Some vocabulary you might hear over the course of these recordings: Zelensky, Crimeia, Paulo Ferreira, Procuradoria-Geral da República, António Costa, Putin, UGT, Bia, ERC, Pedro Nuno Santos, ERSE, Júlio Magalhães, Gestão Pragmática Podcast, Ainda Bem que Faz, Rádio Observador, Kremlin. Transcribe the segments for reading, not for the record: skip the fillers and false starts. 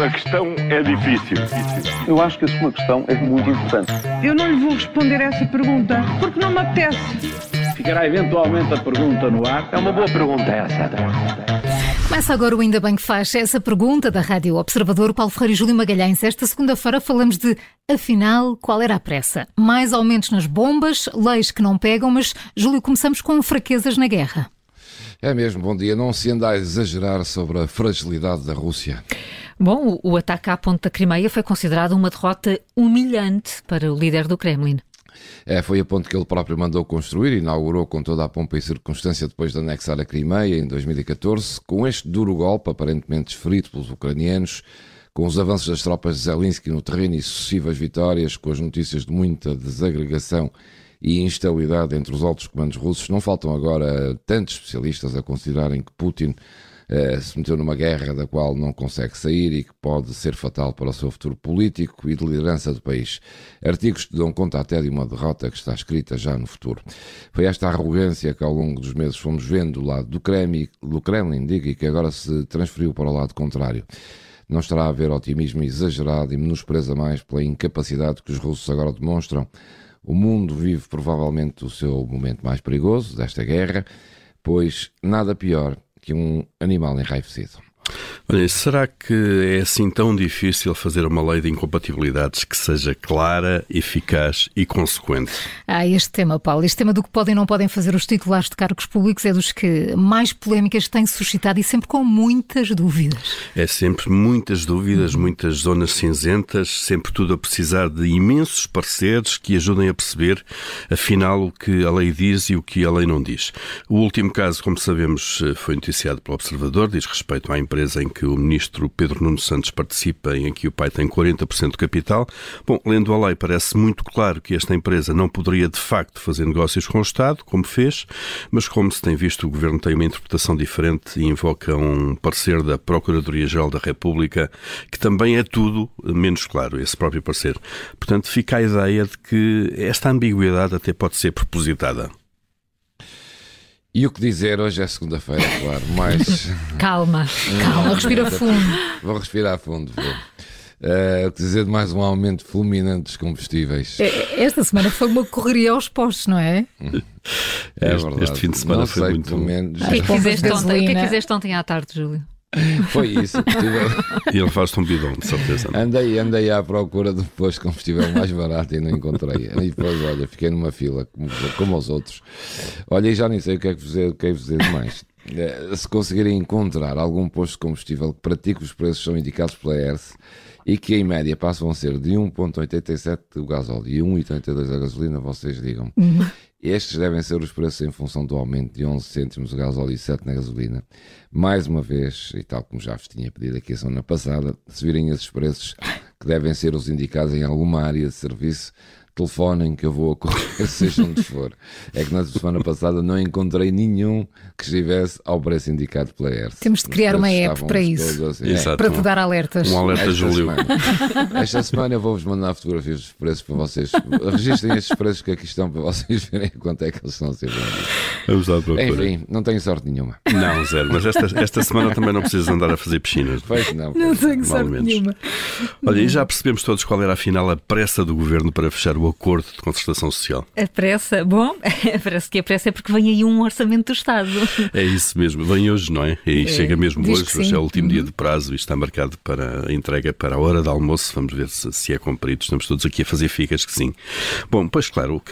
A questão é difícil. Eu acho que a sua questão é muito importante. Eu não lhe vou responder essa pergunta, porque não me apetece. Ficará eventualmente a pergunta no ar. É uma boa pergunta essa. Começa agora o Ainda Bem que Faz. Essa pergunta da Rádio Observador, Paulo Ferreira e Júlio Magalhães. Esta segunda-feira falamos de, afinal, qual era a pressa? Mais aumentos nas bombas, leis que não pegam, mas, Júlio, começamos com fraquezas na guerra. É mesmo, bom dia. Não se anda a exagerar sobre a fragilidade da Rússia. Bom, o ataque à ponte da Crimeia foi considerado uma derrota humilhante para o líder do Kremlin. Foi a ponte que ele próprio mandou construir e inaugurou com toda a pompa e circunstância depois de anexar a Crimeia em 2014, com este duro golpe aparentemente desferido pelos ucranianos, com os avanços das tropas de Zelensky no terreno e sucessivas vitórias, com as notícias de muita desagregação e instabilidade entre os altos comandos russos, não faltam agora tantos especialistas a considerarem que Putin se meteu numa guerra da qual não consegue sair e que pode ser fatal para o seu futuro político e de liderança do país. Artigos que dão conta até de uma derrota que está escrita já no futuro. Foi esta arrogância que ao longo dos meses fomos vendo do lado do Kremlin, e que agora se transferiu para o lado contrário. Não estará a haver otimismo exagerado e menospreza mais pela incapacidade que os russos agora demonstram. O mundo vive provavelmente o seu momento mais perigoso desta guerra, pois nada pior que um animal enraivecido. Olha, será que é assim tão difícil fazer uma lei de incompatibilidades que seja clara, eficaz e consequente? Este tema, Paulo, este tema do que podem e não podem fazer os titulares de cargos públicos é dos que mais polémicas têm suscitado e sempre com muitas dúvidas. É sempre muitas dúvidas, muitas zonas cinzentas, sempre tudo a precisar de imensos pareceres que ajudem a perceber, afinal, o que a lei diz e o que a lei não diz. O último caso, como sabemos, foi noticiado pelo Observador, diz respeito à empresa em que o ministro Pedro Nuno Santos participa e em que o pai tem 40% de capital. Bom, lendo a lei, parece muito claro que esta empresa não poderia de facto fazer negócios com o Estado, como fez, mas como se tem visto, o Governo tem uma interpretação diferente e invoca um parecer da Procuradoria-Geral da República que também é tudo menos claro, esse próprio parecer. Portanto, fica a ideia de que esta ambiguidade até pode ser propositada. E o que dizer, hoje é segunda-feira, claro, mas... Calma, respira fundo. Vou respirar fundo, vou. O que dizer de mais um aumento fulminante dos combustíveis? Esta semana foi uma correria aos postos, não é? É verdade. Este fim de semana não foi sei, muito... menos. O que é que fizeste ontem à tarde, Júlio? Foi isso. E ele faz-te um bidão, de certeza. Não? Andei à procura de um posto de combustível mais barato e não encontrei. E depois, olha, fiquei numa fila, como os outros. Olha, e já nem sei o que é que fazer demais. Se conseguirem encontrar algum posto de combustível que pratique os preços que são indicados pela ERSE e que em média passam a ser de 1,87 o gasóleo e 1,82 a gasolina, vocês digam. Estes devem ser os preços em função do aumento de 11 cêntimos o gasóleo e 7 na gasolina. Mais uma vez, e tal como já vos tinha pedido aqui a semana passada, se virem esses preços, que devem ser os indicados em alguma área de serviço, telefonem que eu vou a correr, seja onde for. É que na semana passada não encontrei nenhum que estivesse ao preço indicado pela ERC. Temos de criar uma app para isso, assim, para te dar alertas. Um alerta, Júlio. Esta semana eu vou-vos mandar fotografias dos preços para vocês. Registrem estes preços que aqui estão para vocês verem quanto é que eles estão a ser vendidos. Vamos lá à procura. Enfim, não tenho sorte nenhuma. Não, zero. Mas esta semana também não precisas andar a fazer piscinas. Pois não. Não tenho sorte nenhuma. Olha, e já percebemos todos qual era afinal a pressa do Governo para fechar o acordo de concertação social. A pressa, bom, parece que a pressa é porque vem aí um orçamento do Estado. É isso mesmo, vem hoje, não é? E chega mesmo hoje é o último dia de prazo e está marcado para a entrega para a hora de almoço. Vamos ver se é cumprido. Estamos todos aqui a fazer ficas que sim. Bom, pois claro,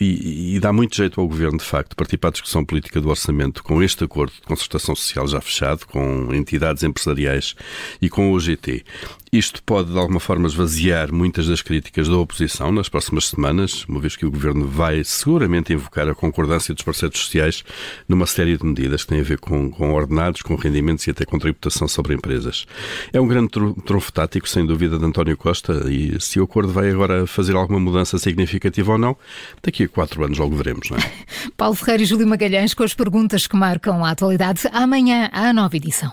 e dá muito jeito ao Governo, de facto, partir para a discussão política do orçamento com este acordo de concertação social já fechado, com entidades empresariais e com o UGT. Isto pode, de alguma forma, esvaziar muitas das críticas da oposição nas próximas semanas, uma vez que o Governo vai seguramente invocar a concordância dos parceiros sociais numa série de medidas que têm a ver com ordenados, com rendimentos e até com tributação sobre empresas. É um grande trunfo tático, sem dúvida, de António Costa, e se o acordo vai agora fazer alguma mudança significativa ou não, daqui a 4 anos logo veremos, não é? Paulo Ferreira e Júlio Magalhães com as perguntas que marcam a atualidade. Amanhã há nova edição.